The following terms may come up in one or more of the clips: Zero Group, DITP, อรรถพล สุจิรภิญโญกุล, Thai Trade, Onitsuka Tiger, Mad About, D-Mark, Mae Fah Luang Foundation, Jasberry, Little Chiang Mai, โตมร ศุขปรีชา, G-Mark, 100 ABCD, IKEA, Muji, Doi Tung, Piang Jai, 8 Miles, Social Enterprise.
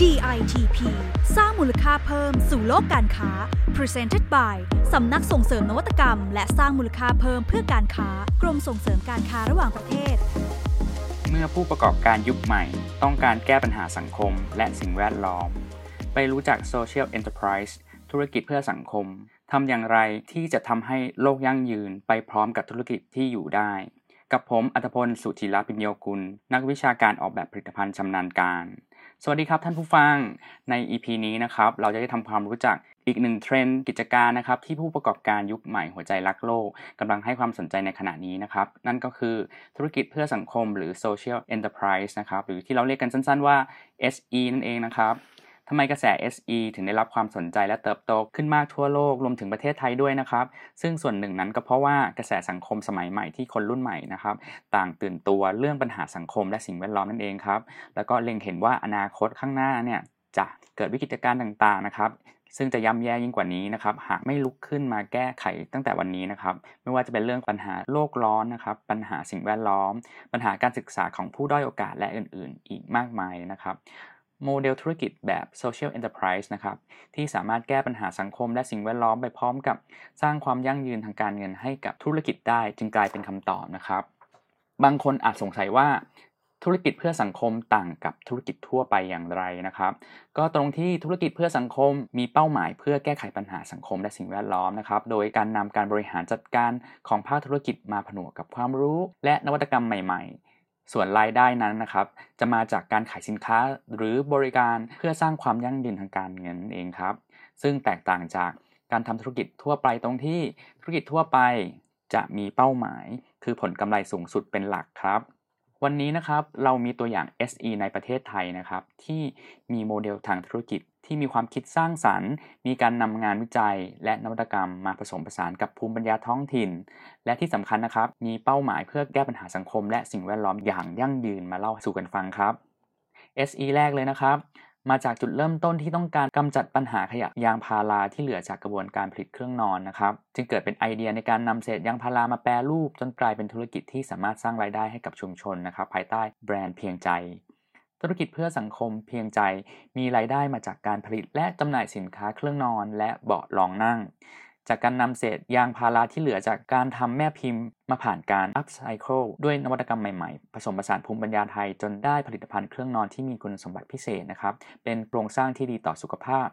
DITP สร้างมูลค่าเพิ่มสู่โลกการค้า Presented by สำนักส่งเสริมนวัตกรรมและสร้างมูลค่าเพิ่มเพื่อการค้ากรมส่งเสริมการค้าระหว่างประเทศเมื่อผู้ประกอบการยุคใหม่ต้องการแก้ปัญหาสังคมและสิ่งแวดล้อมไปรู้จัก Social Enterprise ธุรกิจเพื่อสังคมทำอย่างไรที่จะทำให้โลกยั่งยืนไปพร้อมกับธุรกิจที่อยู่ได้กับผมอัธพลสุธีรพิญโยกุลนักวิชาการออกแบบผลิตภัณฑ์ชำนาญการสวัสดีครับท่านผู้ฟังใน EP นี้นะครับเราจะได้ทำความรู้จักอีกหนึ่งเทรนด์กิจการนะครับที่ผู้ประกอบการยุคใหม่หัวใจรักโลกกำลังให้ความสนใจในขณะนี้นะครับนั่นก็คือธุรกิจเพื่อสังคมหรือ Social Enterprise นะครับหรือที่เราเรียกกันสั้นๆว่า SE นั่นเองนะครับทำไมกระแส SE ถึงได้รับความสนใจและเติบโตขึ้นมากทั่วโลกรวมถึงประเทศไทยด้วยนะครับซึ่งส่วนหนึ่งนั้นก็เพราะว่ากระแสสังคมสมัยใหม่ที่คนรุ่นใหม่นะครับต่างตื่นตัวเรื่องปัญหาสังคมและสิ่งแวดล้อมนั่นเองครับแล้วก็เล็งเห็นว่าอนาคตข้างหน้าเนี่ยจะเกิดวิกฤตการณ์ต่างๆนะครับซึ่งจะย่ำแย่ยิ่งกว่านี้นะครับหากไม่ลุกขึ้นมาแก้ไขตั้งแต่วันนี้นะครับไม่ว่าจะเป็นเรื่องปัญหาโลกร้อนนะครับปัญหาสิ่งแวดล้อมปัญหาการศึกษาของผู้ด้อยโอกาสและอื่นๆอีกมากมายนะครับโมเดลธุรกิจแบบ Social Enterprise นะครับที่สามารถแก้ปัญหาสังคมและสิ่งแวดล้อมไปพร้อมกับสร้างความยั่งยืนทางการเงินให้กับธุรกิจได้จึงกลายเป็นคำตอบนะครับบางคนอาจสงสัยว่าธุรกิจเพื่อสังคมต่างกับธุรกิจทั่วไปอย่างไรนะครับก็ตรงที่ธุรกิจเพื่อสังคมมีเป้าหมายเพื่อแก้ไขปัญหาสังคมและสิ่งแวดล้อมนะครับโดยการนำการบริหารจัดการของภาคธุรกิจมาผนวกกับความรู้และนวัตกรรมใหม่ๆส่วนรายได้นั้นนะครับจะมาจากการขายสินค้าหรือบริการเพื่อสร้างความยั่งยืนทางการเงินเองครับซึ่งแตกต่างจากการทำธุรกิจทั่วไปตรงที่ธุรกิจทั่วไปจะมีเป้าหมายคือผลกำไรสูงสุดเป็นหลักครับวันนี้นะครับเรามีตัวอย่าง SE ในประเทศไทยนะครับที่มีโมเดลทางธุรกิจที่มีความคิดสร้างสรรค์มีการนำงานวิจัยและนวัตกรรมมาผสมผสานกับภูมิปัญญาท้องถิ่นและที่สำคัญนะครับมีเป้าหมายเพื่อแก้ปัญหาสังคมและสิ่งแวดล้อมอย่างยั่งยืนมาเล่าสู่กันฟังครับ SE แรกเลยนะครับมาจากจุดเริ่มต้นที่ต้องการกำจัดปัญหาขยะยางพาราที่เหลือจากกระบวนการผลิตเครื่องนอนนะครับจึงเกิดเป็นไอเดียในการนำเศษยางพารามาแปรรูปจนกลายเป็นธุรกิจที่สามารถสร้างรายได้ให้กับชุมชนนะครับภายใต้แบรนด์เพียงใจธุรกิจเพื่อสังคมเพียงใจมีรายได้มาจากการผลิตและจำหน่ายสินค้าเครื่องนอนและเบาะรองนั่งจากการนำเศษยางพาราที่เหลือจากการทำแม่พิมพ์มาผ่านการอัพไซเคิลด้วยนวัตกรรมใหม่ๆผสมผสานภูมิปัญญาไทยจนได้ผลิตภัณฑ์เครื่องนอนที่มีคุณสมบัติพิเศษนะครับเป็นโครงสร้างที่ดีต่อสุขภาพ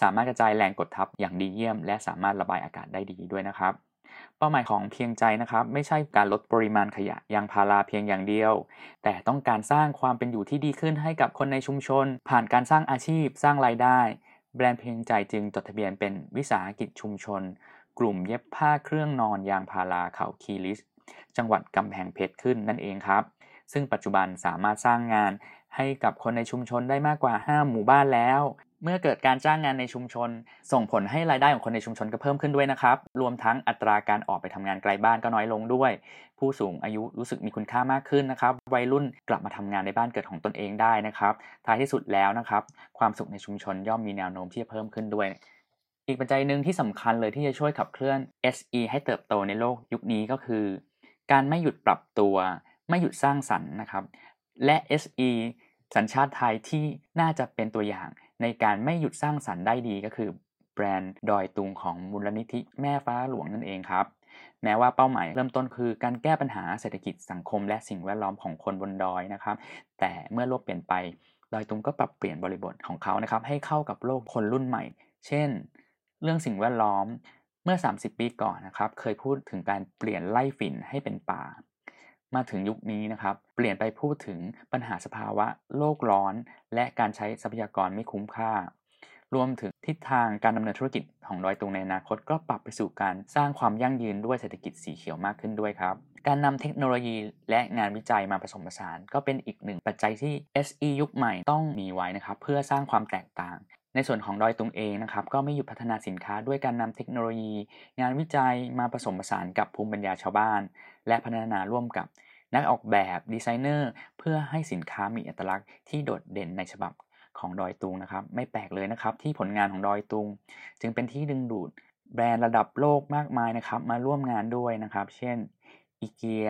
สามารถกระจายแรงกดทับอย่างดีเยี่ยมและสามารถระบายอากาศได้ดีด้วยนะครับเป้าหมายของเพียงใจนะครับไม่ใช่การลดปริมาณขยะยางพาราเพียงอย่างเดียวแต่ต้องการสร้างความเป็นอยู่ที่ดีขึ้นให้กับคนในชุมชนผ่านการสร้างอาชีพสร้างรายได้แบรนด์เพียงใจจึงจดทะเบียนเป็นวิสาหกิจชุมชนกลุ่มเย็บผ้าเครื่องนอนยางพาราเขาคีริสจังหวัดกำแพงเพชรขึ้นนั่นเองครับซึ่งปัจจุบันสามารถสร้างงานให้กับคนในชุมชนได้มากกว่า5หมู่บ้านแล้วเมื่อเกิดการจ้างงานในชุมชนส่งผลให้รายได้ของคนในชุมชนก็เพิ่มขึ้นด้วยนะครับรวมทั้งอัตราการออกไปทำงานไกลบ้านก็น้อยลงด้วยผู้สูงอายุรู้สึกมีคุณค่ามากขึ้นนะครับวัยรุ่นกลับมาทำงานในบ้านเกิดของตนเองได้นะครับท้ายที่สุดแล้วนะครับความสุขในชุมชนย่อมมีแนวโน้มที่จะเพิ่มขึ้นด้วยอีกปัจจัยนึงที่สำคัญเลยที่จะช่วยขับเคลื่อน SE ให้เติบโตในโลกยุคนี้ก็คือการไม่หยุดปรับตัวไม่หยุดสร้างสรรค์นะครับและ SE สัญชาติไทยที่น่าจะเป็นตัวอย่างในการไม่หยุดสร้างสรรค์ได้ดีก็คือแบรนด์ดอยตุงของมูลนิธิแม่ฟ้าหลวงนั่นเองครับแม้ว่าเป้าหมายเริ่มต้นคือการแก้ปัญหาเศรษฐกิจสังคมและสิ่งแวดล้อมของคนบนดอยนะครับแต่เมื่อโลกเปลี่ยนไปดอยตุงก็ปรับเปลี่ยนบริบทของเขานะครับให้เข้ากับโลกคนรุ่นใหม่เช่นเรื่องสิ่งแวดล้อมเมื่อ30ปีก่อนนะครับเคยพูดถึงการเปลี่ยนไร่ฝิ่นให้เป็นป่ามาถึงยุคนี้นะครับเปลี่ยนไปพูดถึงปัญหาสภาวะโลกร้อนและการใช้ทรัพยากรไม่คุ้มค่ารวมถึงทิศทางการดำเนินธุรกิจของดอยตุงในอนาคตก็ปรับไปสู่การสร้างความยั่งยืนด้วยเศรษฐกิจสีเขียวมากขึ้นด้วยครับการนำเทคโนโลยีและงานวิจัยมาผสมผสานก็เป็นอีกหนึ่งปัจจัยที่ SE ยุคใหม่ต้องมีไว้นะครับเพื่อสร้างความแตกต่างในส่วนของดอยตุงเองนะครับก็ไม่หยุดพัฒนาสินค้าด้วยการนำเทคโนโลยีงานวิจัยมาผสมผสานกับภูมิปัญญาชาวบ้านและพัฒนาร่วมกับนักออกแบบดีไซเนอร์เพื่อให้สินค้ามีอัตลักษณ์ที่โดดเด่นในฉบับของดอยตุงนะครับไม่แปลกเลยนะครับที่ผลงานของดอยตุงจึงเป็นที่ดึงดูดแบรนด์ระดับโลกมากมายนะครับมาร่วมงานด้วยนะครับเช่นอิเกีย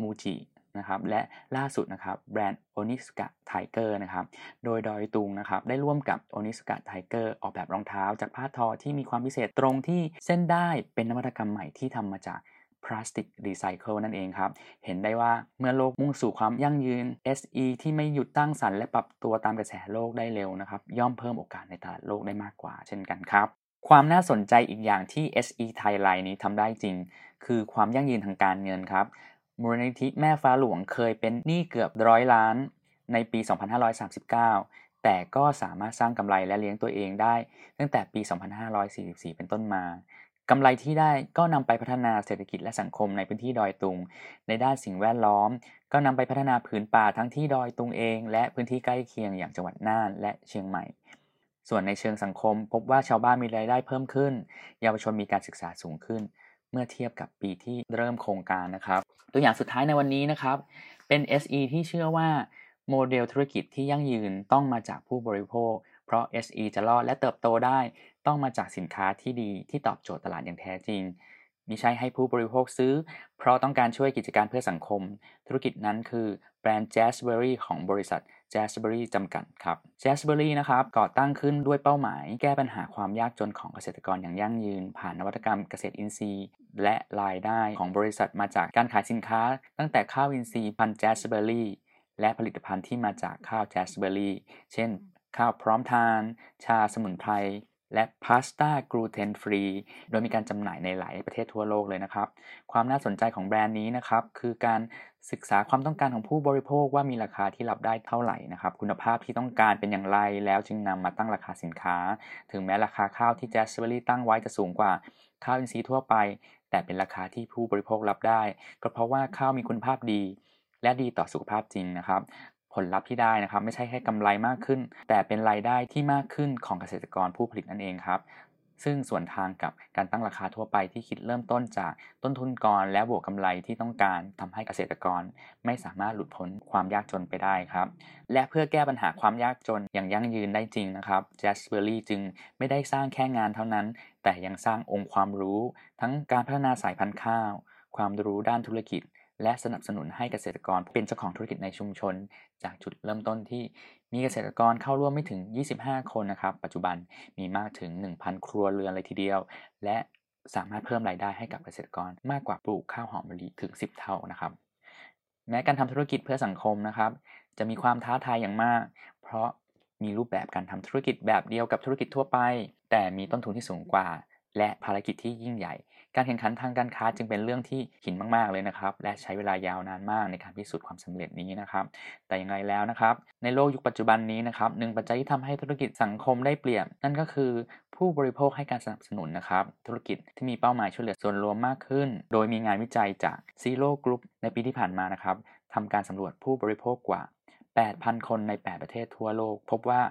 มูจิ นะครับและล่าสุดนะครับแบรนด์ Onitsuka Tiger นะครับโดยดอยตุงนะครับได้ร่วมกับ Onitsuka Tiger ออกแบบรองเท้าจากผ้าทอที่มีความพิเศษตรงที่เส้นได้เป็นนวัตกรรมใหม่ที่ทำมาจากพลาสติกรีไซเคิลนั่นเองครับเห็นได้ว่าเมื่อโลกมุ่งสู่ความยั่งยืน SE ที่ไม่หยุดตั้งสรรค์และปรับตัวตามกระแสโลกได้เร็วนะครับย่อมเพิ่มโอกาสในตลาดโลกได้มากกว่าเช่นกันครับความน่าสนใจอีกอย่างที่ SE ไทยไลน์นี้ทำได้จริงคือความยั่งยืนทางการเงินครับมูลนิธิแม่ฟ้าหลวงเคยเป็นหนี้เกือบ100 ล้านในปี 2539 แต่ก็สามารถสร้างกำไรและเลี้ยงตัวเองได้ตั้งแต่ปี 2544 เป็นต้นมากำไรที่ได้ก็นำไปพัฒนาเศรษฐกิจและสังคมในพื้นที่ดอยตุงในด้านสิ่งแวดล้อมก็นำไปพัฒนาผืนป่าทั้งที่ดอยตุงเองและพื้นที่ใกล้เคียงอย่างจังหวัดน่านและเชียงใหม่ส่วนในเชิงสังคมพบว่าชาวบ้านมีรายได้เพิ่มขึ้นเยาวชนมีการศึกษาสูงขึ้นเมื่อเทียบกับปีที่เริ่มโครงการนะครับตัวอย่างสุดท้ายในวันนี้นะครับเป็น SE ที่เชื่อว่าโมเดลธุรกิจที่ยั่งยืนต้องมาจากผู้บริโภคเพราะ SE จะรอดและเติบโตได้ต้องมาจากสินค้าที่ดีที่ตอบโจทย์ตลาดอย่างแท้จริงมิใช่ให้ผู้บริโภคซื้อเพราะต้องการช่วยกิจการเพื่อสังคมธุรกิจนั้นคือแบรนด์ Jasberry ของบริษัท Jasberry จำกัดครับ Jasberry นะครับก่อตั้งขึ้นด้วยเป้าหมายแก้ปัญหาความยากจนของเกษตรกรอย่างยั่งยืนผ่านนวัตกรรมเกษตรอินทรีย์และรายได้ของบริษัทมาจากการขายสินค้าตั้งแต่ข้าวอินทรีย์พันธุ์ Jasberry และผลิตภัณฑ์ที่มาจากข้าว Jasberry เช่นข้าวพร้อมทานชาสมุนไพรและพาสต้ากลูเตนฟรีโดยมีการจำหน่ายในหลายประเทศทั่วโลกเลยนะครับความน่าสนใจของแบรนด์นี้นะครับคือการศึกษาความต้องการของผู้บริโภคว่ามีราคาที่รับได้เท่าไหร่นะครับคุณภาพที่ต้องการเป็นอย่างไรแล้วจึงนำมาตั้งราคาสินค้าถึงแม้ราคาข้าวที่ Jasberry ตั้งไว้จะสูงกว่าข้าวอินทรีย์ทั่วไปแต่เป็นราคาที่ผู้บริโภครับได้ก็เพราะว่าข้าวมีคุณภาพดีและดีต่อสุขภาพจริงนะครับผลลัพธ์ที่ได้นะครับไม่ใช่แค่กำไรมากขึ้นแต่เป็นรายได้ที่มากขึ้นของเกษตรกรผู้ผลิตนั่นเองครับซึ่งส่วนทางกับการตั้งราคาทั่วไปที่คิดเริ่มต้นจากต้นทุนก่อนและบวกกำไรที่ต้องการทำให้เกษตรกรไม่สามารถหลุดพ้นความยากจนไปได้ครับและเพื่อแก้ปัญหาความยากจนอย่างยั่งยืนได้จริงนะครับ Jasberry จึงไม่ได้สร้างแค่งานเท่านั้นแต่ยังสร้างองค์ความรู้ทั้งการพัฒนาสายพันธุ์ข้าวความรู้ด้านธุรกิจและสนับสนุนให้เกษตรกรเป็นเจ้าของธุรกิจในชุมชนจากจุดเริ่มต้นที่มีเกษตรกรเข้าร่วมไม่ถึง25คนนะครับปัจจุบันมีมากถึง 1,000 ครัวเรือนเลยทีเดียวและสามารถเพิ่มรายได้ให้กับเกษตรกรมากกว่าปลูกข้าวหอมมะลิถึง10เท่านะครับแม้การทำธุรกิจเพื่อสังคมนะครับจะมีความท้าทายอย่างมากเพราะมีรูปแบบการทำธุรกิจแบบเดียวกับธุรกิจทั่วไปแต่มีต้นทุนที่สูงกว่าและภารกิจที่ยิ่งใหญ่การแข่งขันทางการค้าจึงเป็นเรื่องที่หินมากๆเลยนะครับและใช้เวลายาวนานมากในการพิสูจน์ความสำเร็จนี้นะครับแต่อย่างไรแล้วนะครับในโลกยุคปัจจุบันนี้นะครับหนึ่งปัจจัยที่ทำให้ธุรกิจสังคมได้เปรียบนั่นก็คือผู้บริโภคให้การสนับสนุนนะครับธุรกิจที่มีเป้าหมายช่วยเหลือส่วนรวมมากขึ้นโดยมีงานวิจัยจากซีโร่กรุ๊ปในปีที่ผ่านมานะครับทำการสำรวจผู้บริโภคกว่า 8,000 คนใน8ประเทศทั่วโลกพบว่า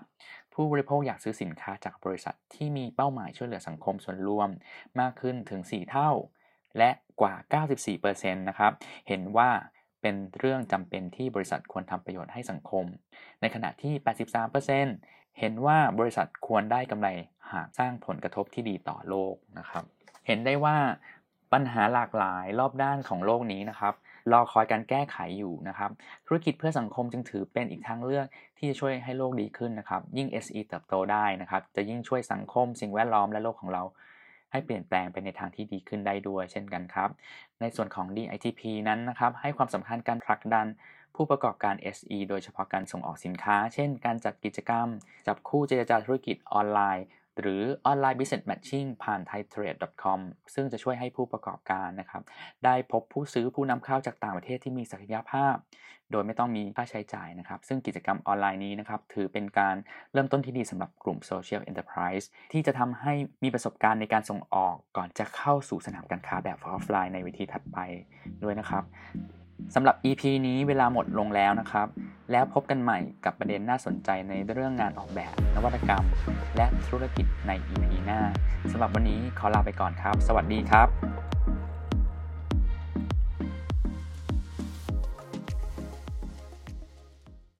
ผู้บริโภคอยากซื้อสินค้าจากบริษัทที่มีเป้าหมายช่วยเหลือสังคมส่วนรวมมากขึ้นถึง4เท่าและกว่า 94% นะครับเห็นว่าเป็นเรื่องจำเป็นที่บริษัทควรทำประโยชน์ให้สังคมในขณะที่ 83% เห็นว่าบริษัทควรได้กำไรหากสร้างผลกระทบที่ดีต่อโลกนะครับเห็นได้ว่าปัญหาหลากหลายรอบด้านของโลกนี้นะครับรอคอยการแก้ไขอยู่นะครับธุรกิจเพื่อสังคมจึงถือเป็นอีกทางเลือกที่จะช่วยให้โลกดีขึ้นนะครับยิ่ง SE เติบโตได้นะครับจะยิ่งช่วยสังคมสิ่งแวดล้อมและโลกของเราให้เปลี่ยนแปลงไปในทางที่ดีขึ้นได้ด้วยเช่นกันครับในส่วนของ DITP นั้นนะครับให้ความสำคัญการผลักดันผู้ประกอบการ SE โดยเฉพาะการส่งออกสินค้าเช่นการจัดกิจกรรมจับคู่เจรจาธุรกิจออนไลน์หรือ Online Business Matching ผ่าน Thai Trade .com ซึ่งจะช่วยให้ผู้ประกอบการนะครับได้พบผู้ซื้อผู้นำเข้าจากต่างประเทศที่มีศักยภาพโดยไม่ต้องมีค่าใช้จ่ายนะครับซึ่งกิจกรรมออนไลน์นี้นะครับถือเป็นการเริ่มต้นที่ดีสำหรับกลุ่ม Social Enterprise ที่จะทำให้มีประสบการณ์ในการส่งออกก่อนจะเข้าสู่สนามการค้าแบบออฟไลน์ในวิธีถัดไปด้วยนะครับสำหรับ EP นี้เวลาหมดลงแล้วนะครับแล้วพบกันใหม่กับประเด็นน่าสนใจในเรื่องงานออกแบบนวัตกรรมและธุรกิจใน EP หน้าสำหรับวันนี้ขอลาไปก่อนครับสวัสดีครับ